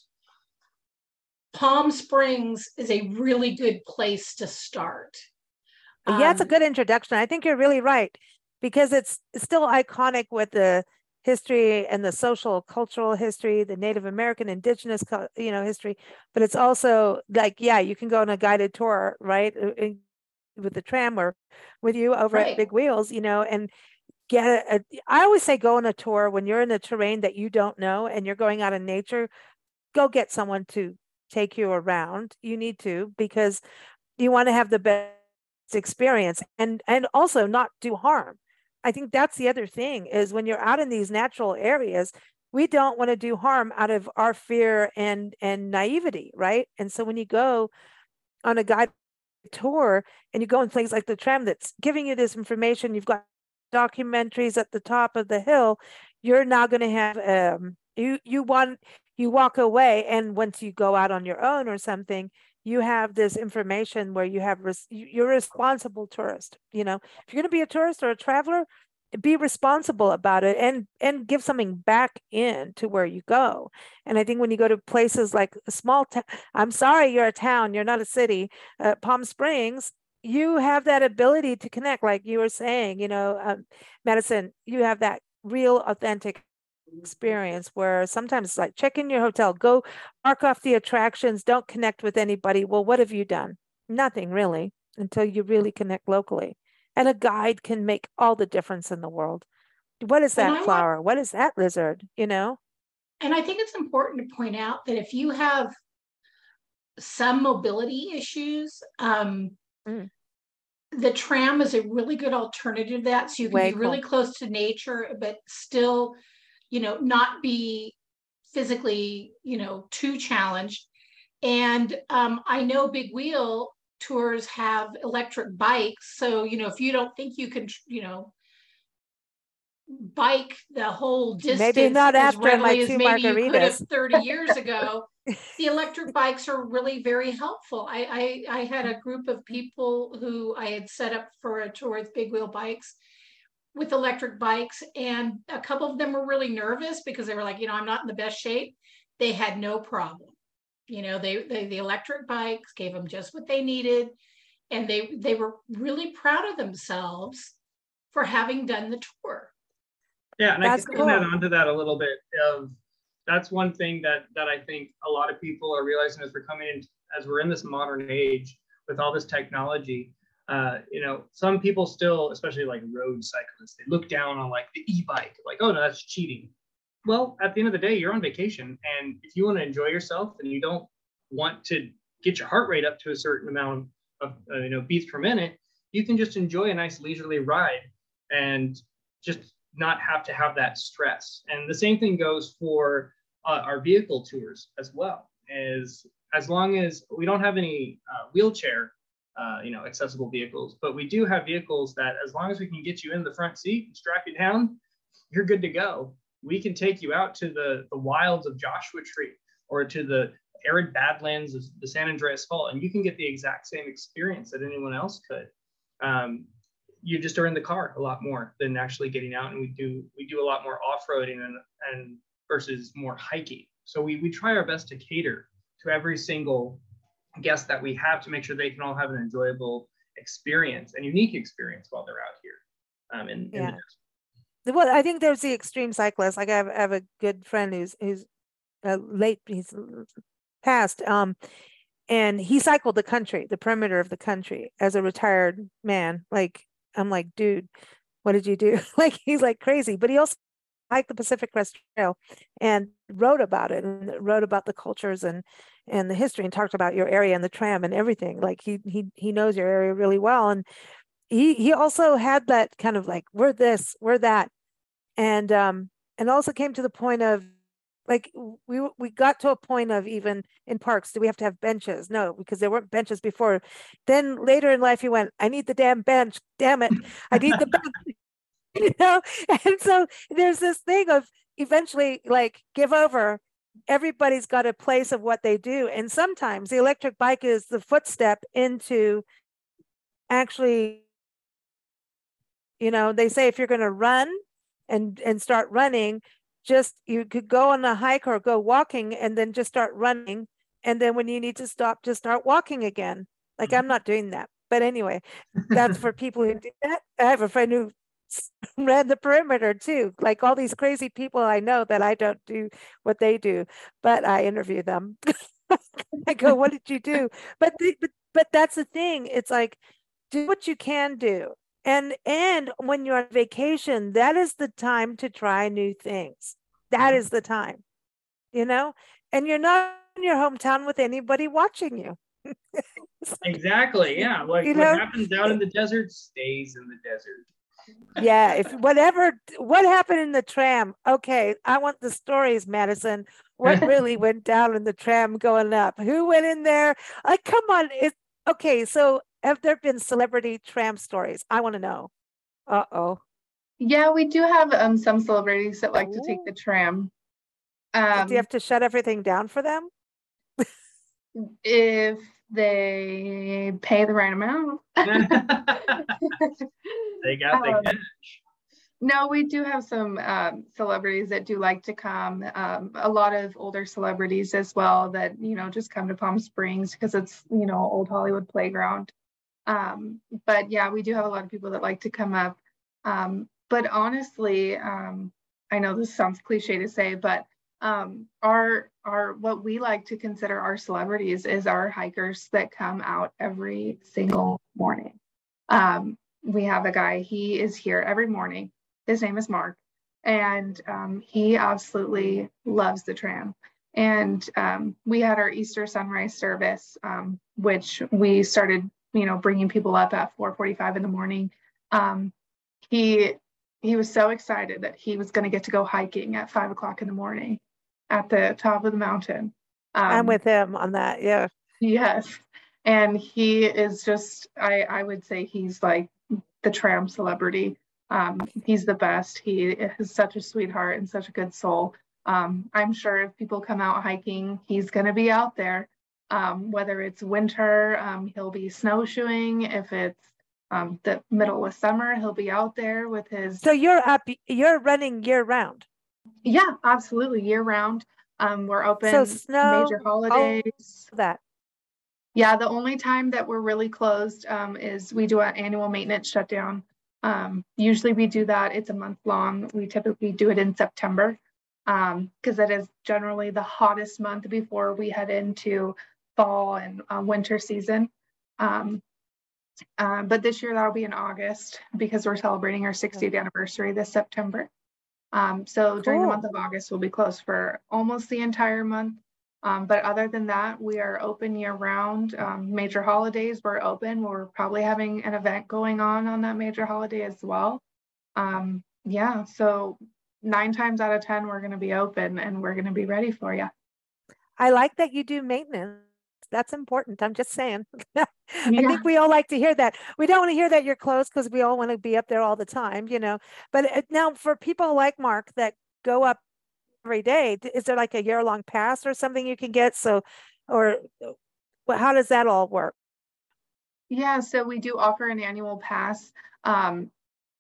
Palm Springs is a really good place to start. Yeah, it's a good introduction. I think you're really right, because it's, it's still iconic with the history and the social, cultural history, the Native American, indigenous, you know, history. But it's also like, yeah, you can go on a guided tour, right, with the tram or with you over right. at Big Wheels, you know, and get a, I always say go on a tour when you're in a terrain that you don't know and you're going out in nature. Go get someone to take you around. You need to, because you want to have the best experience and and also not do harm. I think that's the other thing, is when you're out in these natural areas, we don't want to do harm out of our fear and and naivety, right? And so when you go on a guided tour and you go in things like the tram that's giving you this information, you've got documentaries at the top of the hill, you're now going to have um you you want you walk away, and once you go out on your own or something, you have this information where you have, res you're a responsible tourist. You know, if you're going to be a tourist or a traveler, be responsible about it and, and give something back in to where you go. And I think when you go to places like a small town, I'm sorry, you're a town, you're not a city, uh, Palm Springs, you have that ability to connect. Like you were saying, you know, um, Madison, you have that real authentic experience where sometimes it's like, check in your hotel, go mark off the attractions, don't connect with anybody. Well, what have you done? Nothing really, until you really connect locally. And a guide can make all the difference in the world. What is that flower? What is that lizard? You know? And I think it's important to point out that if you have some mobility issues, um, mm. the tram is a really good alternative to that. So you can Way be really cool. close to nature, but still, you know, not be physically, you know, too challenged. And um, I know Big Wheel tours have electric bikes. So, you know, if you don't think you can, you know, bike the whole distance, maybe not after my two margaritas thirty years ago, the electric bikes are really very helpful. I, I I had a group of people who I had set up for a tour with big wheel bikes, with electric bikes, and a couple of them were really nervous because they were like, you know, I'm not in the best shape. They had no problem. You know, they, they the electric bikes gave them just what they needed, and they they were really proud of themselves for having done the tour. Yeah, and that's I can cool. add on to that a little bit. Um, that's one thing that that I think a lot of people are realizing as we're coming in, as we're in this modern age with all this technology. Uh, you know, some people still, especially like road cyclists, they look down on like the e-bike, like, oh no, that's cheating. Well, at the end of the day, you're on vacation, and if you want to enjoy yourself and you don't want to get your heart rate up to a certain amount of uh, you know beats per minute, you can just enjoy a nice leisurely ride and just not have to have that stress. And the same thing goes for uh, our vehicle tours as well. Is as long as we don't have any uh, wheelchair, uh, you know, accessible vehicles, but we do have vehicles that, as long as we can get you in the front seat and strap you down, you're good to go. We can take you out to the, the wilds of Joshua Tree or to the arid badlands of the San Andreas Fault, and you can get the exact same experience that anyone else could. Um, you just are in the car a lot more than actually getting out, and we do we do a lot more off-roading and, and versus more hiking. So we, we try our best to cater to every single guest that we have to make sure they can all have an enjoyable experience and unique experience while they're out here. Um, in, yeah. in the well, I think there's the extreme cyclist. Like I have, I have a good friend who's, who's uh, late, he's passed, um, and he cycled the country, the perimeter of the country as a retired man. Like, I'm like, dude, what did you do? Like, he's like crazy, but he also hiked the Pacific Crest Trail and wrote about it and wrote about the cultures and, and the history, and talked about your area and the tram and everything. Like he, he, he knows your area really well. And he, he also had that kind of like, we're this, we're that. And, um, and also came to the point of like, we, we got to a point of, even in parks, do we have to have benches? No, because there weren't benches before. Then later in life, he went, I need the damn bench. Damn it. I need the bench. You know? And so there's this thing of eventually like give over. Everybody's got a place of what they do. And sometimes the electric bike is the footstep into actually, you know, they say if you're going to run and, and start running, just, you could go on a hike or go walking and then just start running. And then when you need to stop, just start walking again. Like, I'm not doing that. But anyway, that's for people who do that. I have a friend who ran the perimeter too. Like all these crazy people I know that I don't do what they do, but I interview them. I go, what did you do? But, the, but, but that's the thing. It's like, do what you can do. And and when you're on vacation, that is the time to try new things. That is the time, you know? And you're not in your hometown with anybody watching you. Exactly, yeah. Like, you know, what happens out in the desert stays in the desert. Yeah, if whatever, what happened in the tram? Okay, I want the stories, Madison. What really went down in the tram going up? Who went in there? Like, come on. It, okay, so... have there been celebrity tram stories? I want to know. Uh-oh. Yeah, we do have um, some celebrities that like Ooh. to take the tram. Um, do you have to shut everything down for them? If they pay the right amount. They got the cash. Um, no, we do have some um, celebrities that do like to come. Um, a lot of older celebrities as well that, you know, just come to Palm Springs because it's, you know, old Hollywood playground. Um, but yeah, we do have a lot of people that like to come up. Um, but honestly, um, I know this sounds cliche to say, but um, our our what we like to consider our celebrities is our hikers that come out every single morning. Um, we have a guy, he is here every morning. His name is Mark, and um, he absolutely loves the tram. And um, we had our Easter sunrise service, um, which we started you know, bringing people up at four forty-five in the morning. Um, he he was so excited that he was going to get to go hiking at five o'clock in the morning at the top of the mountain. Um, I'm with him on that, yeah. Yes. And he is just, I, I would say he's like the tram celebrity. Um, he's the best. He is such a sweetheart and such a good soul. Um, I'm sure if people come out hiking, he's going to be out there. Um, whether it's winter, um, he'll be snowshoeing. If it's um, the middle of summer, he'll be out there with his. So you're up, you're running year round. Yeah, absolutely, year round. Um, we're open. So snow, major holidays. That. Yeah, the only time that we're really closed um, is we do an annual maintenance shutdown. Um, usually we do that. It's a month long. We typically do it in September because um, it is generally the hottest month before we head into fall and uh, winter season. Um, uh, but this year that'll be in August because we're celebrating our sixtieth anniversary this September. Um, so during cool. the month of August, we'll be closed for almost the entire month. Um, but other than that, we are open year round. Um, major holidays, we're open. We're probably having an event going on on that major holiday as well. Um, yeah, so nine times out of ten, we're going to be open and we're going to be ready for you. I like that you do maintenance. That's important. I'm just saying. I yeah. think we all like to hear that. We don't want to hear that you're closed because we all want to be up there all the time, you know. But now for people like Mark that go up every day, is there like a year-long pass or something you can get? So, or how does that all work? Yeah, so we do offer an annual pass. Um,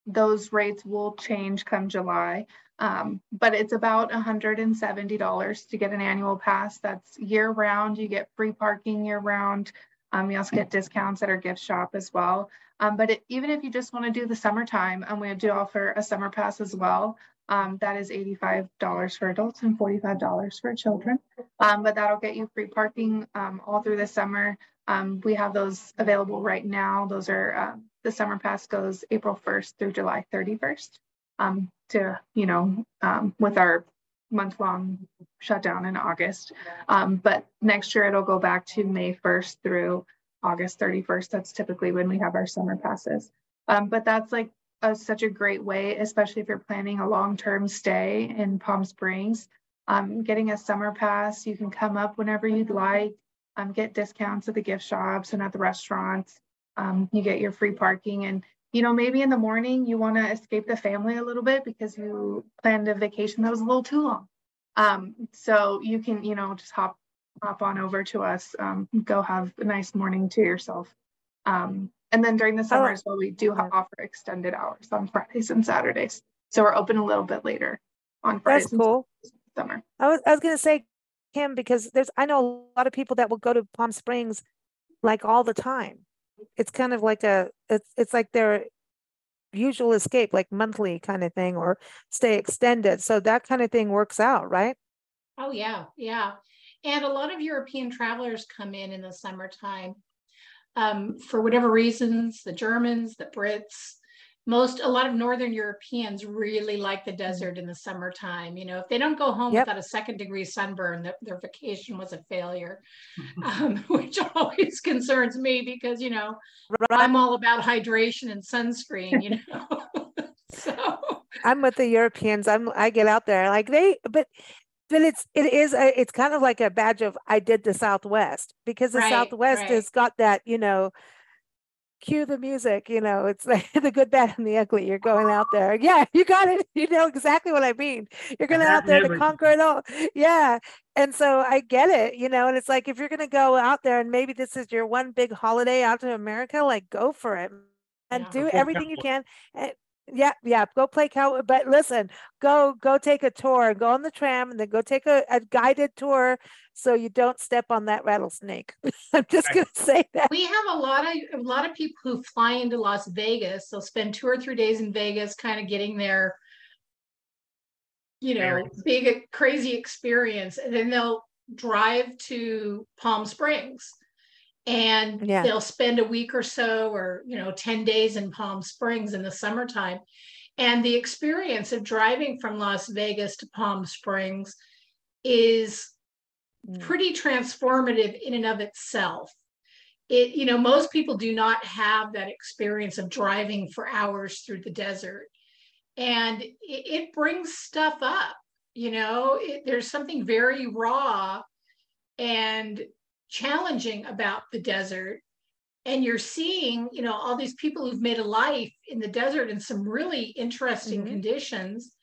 those rates will change come July. Um, but it's about one hundred seventy dollars to get an annual pass. That's year round. You get free parking year round. Um, you also get discounts at our gift shop as well. Um, but it, even if you just want to do the summertime, and we do offer a summer pass as well, um, that is eighty-five dollars for adults and forty-five dollars for children. Um, but that'll get you free parking um, all through the summer. Um, we have those available right now. Those are uh, the summer pass goes April first through July thirty-first. Um, to, you know, um, with our month-long shutdown in August. Um, but next year it'll go back to May first through August thirty-first. That's typically when we have our summer passes. Um, but that's like a, such a great way, especially if you're planning a long-term stay in Palm Springs. Um, getting a summer pass, you can come up whenever you'd like, um, get discounts at the gift shops and at the restaurants. Um, you get your free parking, and you know, maybe in the morning you want to escape the family a little bit because you planned a vacation that was a little too long. Um, so you can, you know, just hop hop on over to us, um, go have a nice morning to yourself. Um, and then during the summer as well, we do offer extended hours on Fridays and Saturdays. So we're open a little bit later on Fridays. That's cool. And summer. I was I was gonna say, Kim, because there's I know a lot of people that will go to Palm Springs like all the time. It's kind of like a, it's, it's like their usual escape, like monthly kind of thing, or stay extended. So that kind of thing works out, right? Oh, yeah. Yeah. And a lot of European travelers come in in the summertime um, for whatever reasons, the Germans, the Brits, most, a lot of Northern Europeans really like the desert in the summertime. You know, if they don't go home yep. without a second degree sunburn, the, their vacation was a failure, um, which always concerns me because, you know, I'm all about hydration and sunscreen, you know. So I'm with the Europeans. I'm, I get out there like they, but, but it's, it is, a, it's kind of like a badge of, I did the Southwest, because the right, Southwest right. has got that, you know, cue the music, you know, it's like the good, bad, and the ugly. You're going out there. Yeah, you got it. You know exactly what I mean. You're going out there to conquer it all. Yeah. And so I get it, you know, and it's like, if you're going to go out there and maybe this is your one big holiday out to America, like go for it and yeah, do everything you can. Yeah. Yeah. Go play cowboy. But listen, go, go take a tour, go on the tram, and then go take a, a guided tour. So you don't step on that rattlesnake. I'm just going to say that. We have a lot of, a lot of people who fly into Las Vegas. They'll spend two or three days in Vegas, kind of getting their, you know, big, crazy experience. And then they'll drive to Palm Springs. And yeah. they'll spend a week or so, or, you know, ten days in Palm Springs in the summertime. And the experience of driving from Las Vegas to Palm Springs is pretty transformative in and of itself. It, you know, most people do not have that experience of driving for hours through the desert. And it, it brings stuff up, you know, it, there's something very raw and challenging about the desert. And you're seeing, you know, all these people who've made a life in the desert in some really interesting mm-hmm. conditions,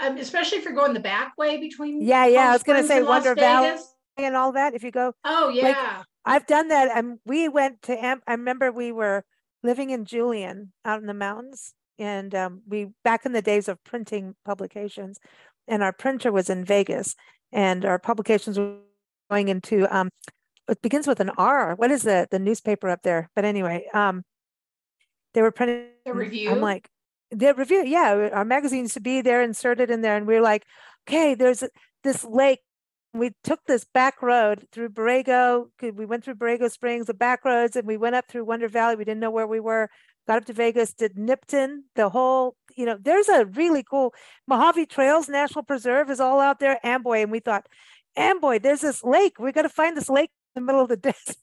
um, especially if you're going the back way between. Yeah, yeah. Palm I was going to say Wonder Valley and all that. If you go. Oh, yeah. Like, I've done that. And we went to, Am- I remember we were living in Julian out in the mountains. And um, we, back in the days of printing publications, and our printer was in Vegas, and our publications were going into, um, it begins with an R. What is the, the newspaper up there? But anyway, um, they were printing. The Review? I'm like, the Review, yeah. Our magazine used to be there, inserted in there. And we were like, okay, there's this lake. We took this back road through Borrego. We went through Borrego Springs, the back roads, and we went up through Wonder Valley. We didn't know where we were. Got up to Vegas, did Nipton, the whole, you know, there's a really cool Mojave Trails National Preserve is all out there, Amboy. And we thought, Amboy, there's this lake. We got to find this lake in the middle of the desert.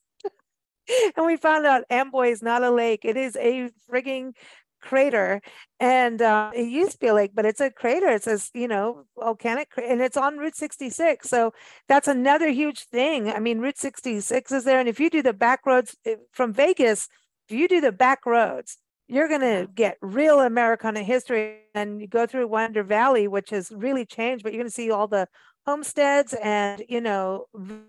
And we found out Amboy is not a lake. It is a frigging crater. And uh, it used to be a lake, but it's a crater. It's this, you know, volcanic crater, and it's on Route sixty-six. So that's another huge thing. I mean, Route sixty-six is there. And if you do the back roads from Vegas, if you do the back roads, you're going to get real Americana history. And you go through Wonder Valley, which has really changed, but you're going to see all the homesteads and, you know, real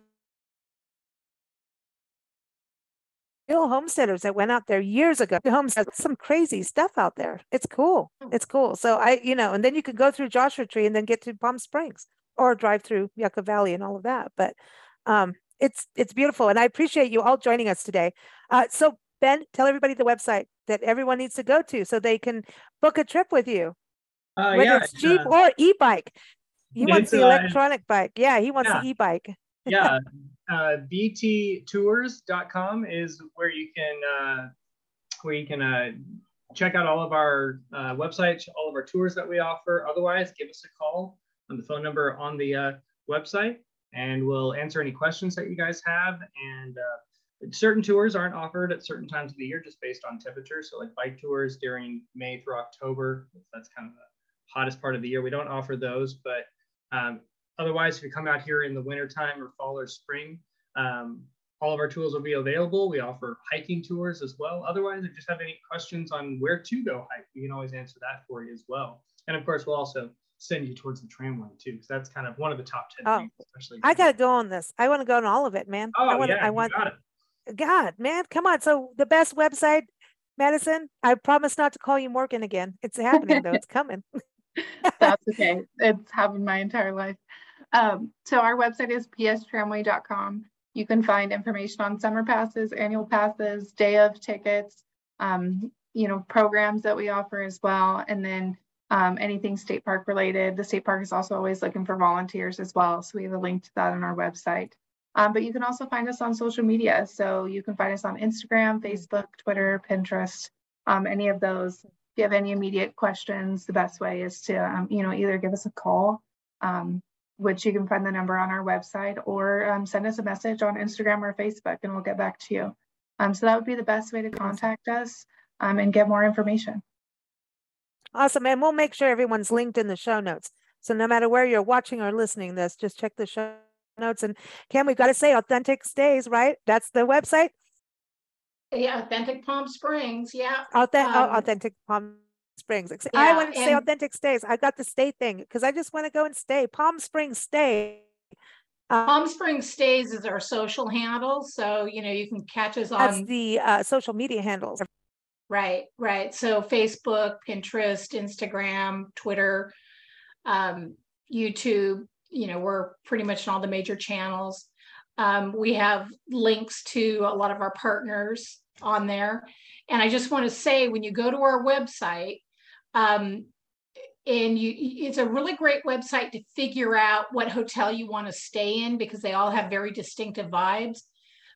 homesteaders that went out there years ago. The homestead, some crazy stuff out there. It's cool. It's cool. So I, you know, and then you could go through Joshua Tree and then get to Palm Springs or drive through Yucca Valley and all of that. But um, it's, it's beautiful. And I appreciate you all joining us today. Uh, so Ben, tell everybody the website that everyone needs to go to so they can book a trip with you, uh, whether yeah, it's Jeep uh, or e-bike. He wants the electronic uh, bike. Yeah, he wants yeah. the e-bike. Yeah, uh, b t tours dot com is where you can uh, where you can uh, check out all of our uh, websites, all of our tours that we offer. Otherwise, give us a call on the phone number on the uh, website, and we'll answer any questions that you guys have. And uh, certain tours aren't offered at certain times of the year just based on temperature. So like bike tours during May through October, that's kind of the hottest part of the year. We don't offer those, but um, otherwise, if you come out here in the wintertime or fall or spring, um, all of our tools will be available. We offer hiking tours as well. Otherwise, if you just have any questions on where to go hike, we can always answer that for you as well. And of course, we'll also send you towards the tramway too, because that's kind of one of the top ten oh, things. Especially I got to go on this. I want to go on all of it, man. Oh, I wanna, yeah, I want got it. God, man, come on. So the best website, Madison, I promise not to call you Morgan again. It's happening though. It's coming. That's okay. It's happened my entire life. Um, so our website is p s tramway dot com. You can find information on summer passes, annual passes, day of tickets, um, you know, programs that we offer as well. And then um, anything state park related. The state park is also always looking for volunteers as well. So we have a link to that on our website. Um, but you can also find us on social media. So you can find us on Instagram, Facebook, Twitter, Pinterest, um, any of those. If you have any immediate questions, the best way is to, um, you know, either give us a call, um, which you can find the number on our website, or um, send us a message on Instagram or Facebook, and we'll get back to you. Um, so that would be the best way to contact us um, and get more information. Awesome. And we'll make sure everyone's linked in the show notes. So no matter where you're watching or listening this, just check the show notes. And Cam, we've got to say Authentic Stays, right? That's the website. Yeah, Authentic Palm Springs. Yeah, Authent- um, oh, Authentic Palm Springs. Yeah, I want to say Authentic Stays. I got the stay thing because I just want to go and stay. Palm Springs Stay. Um, Palm Springs Stays is our social handle, so you know you can catch us on that's the uh, social media handles. Right, right. So Facebook, Pinterest, Instagram, Twitter, um, YouTube. You know, we're pretty much in all the major channels. Um, we have links to a lot of our partners on there. And I just want to say, when you go to our website, um, and you, it's a really great website to figure out what hotel you want to stay in, because they all have very distinctive vibes.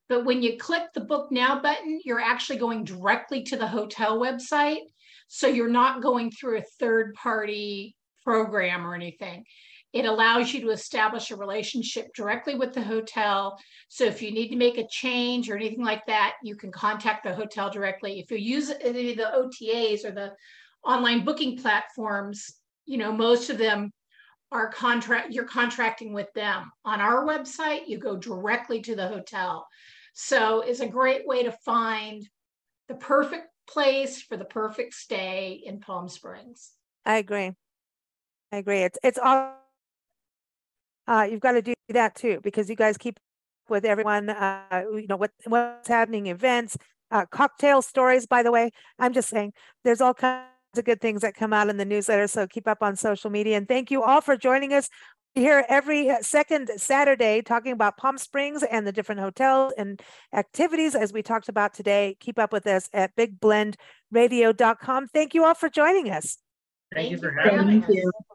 But when you click the book now button, you're actually going directly to the hotel website. So you're not going through a third party program or anything. It allows you to establish a relationship directly with the hotel. So if you need to make a change or anything like that, you can contact the hotel directly. If you use any of the O T As or the online booking platforms, you know, most of them our contract, you're contracting with them. On our website, you go directly to the hotel. So it's a great way to find the perfect place for the perfect stay in Palm Springs. I agree. I agree. It's it's all uh, you've got to do that too, because you guys keep with everyone. Uh, you know what what's happening, events, uh, cocktail stories. By the way, I'm just saying, there's all kinds of good things that come out in the newsletter. So keep up on social media. And thank you all for joining us here every second Saturday, talking about Palm Springs and the different hotels and activities as we talked about today. Keep up with us at big blend radio dot com. Thank you all for joining us. Thank, Thank you for having us.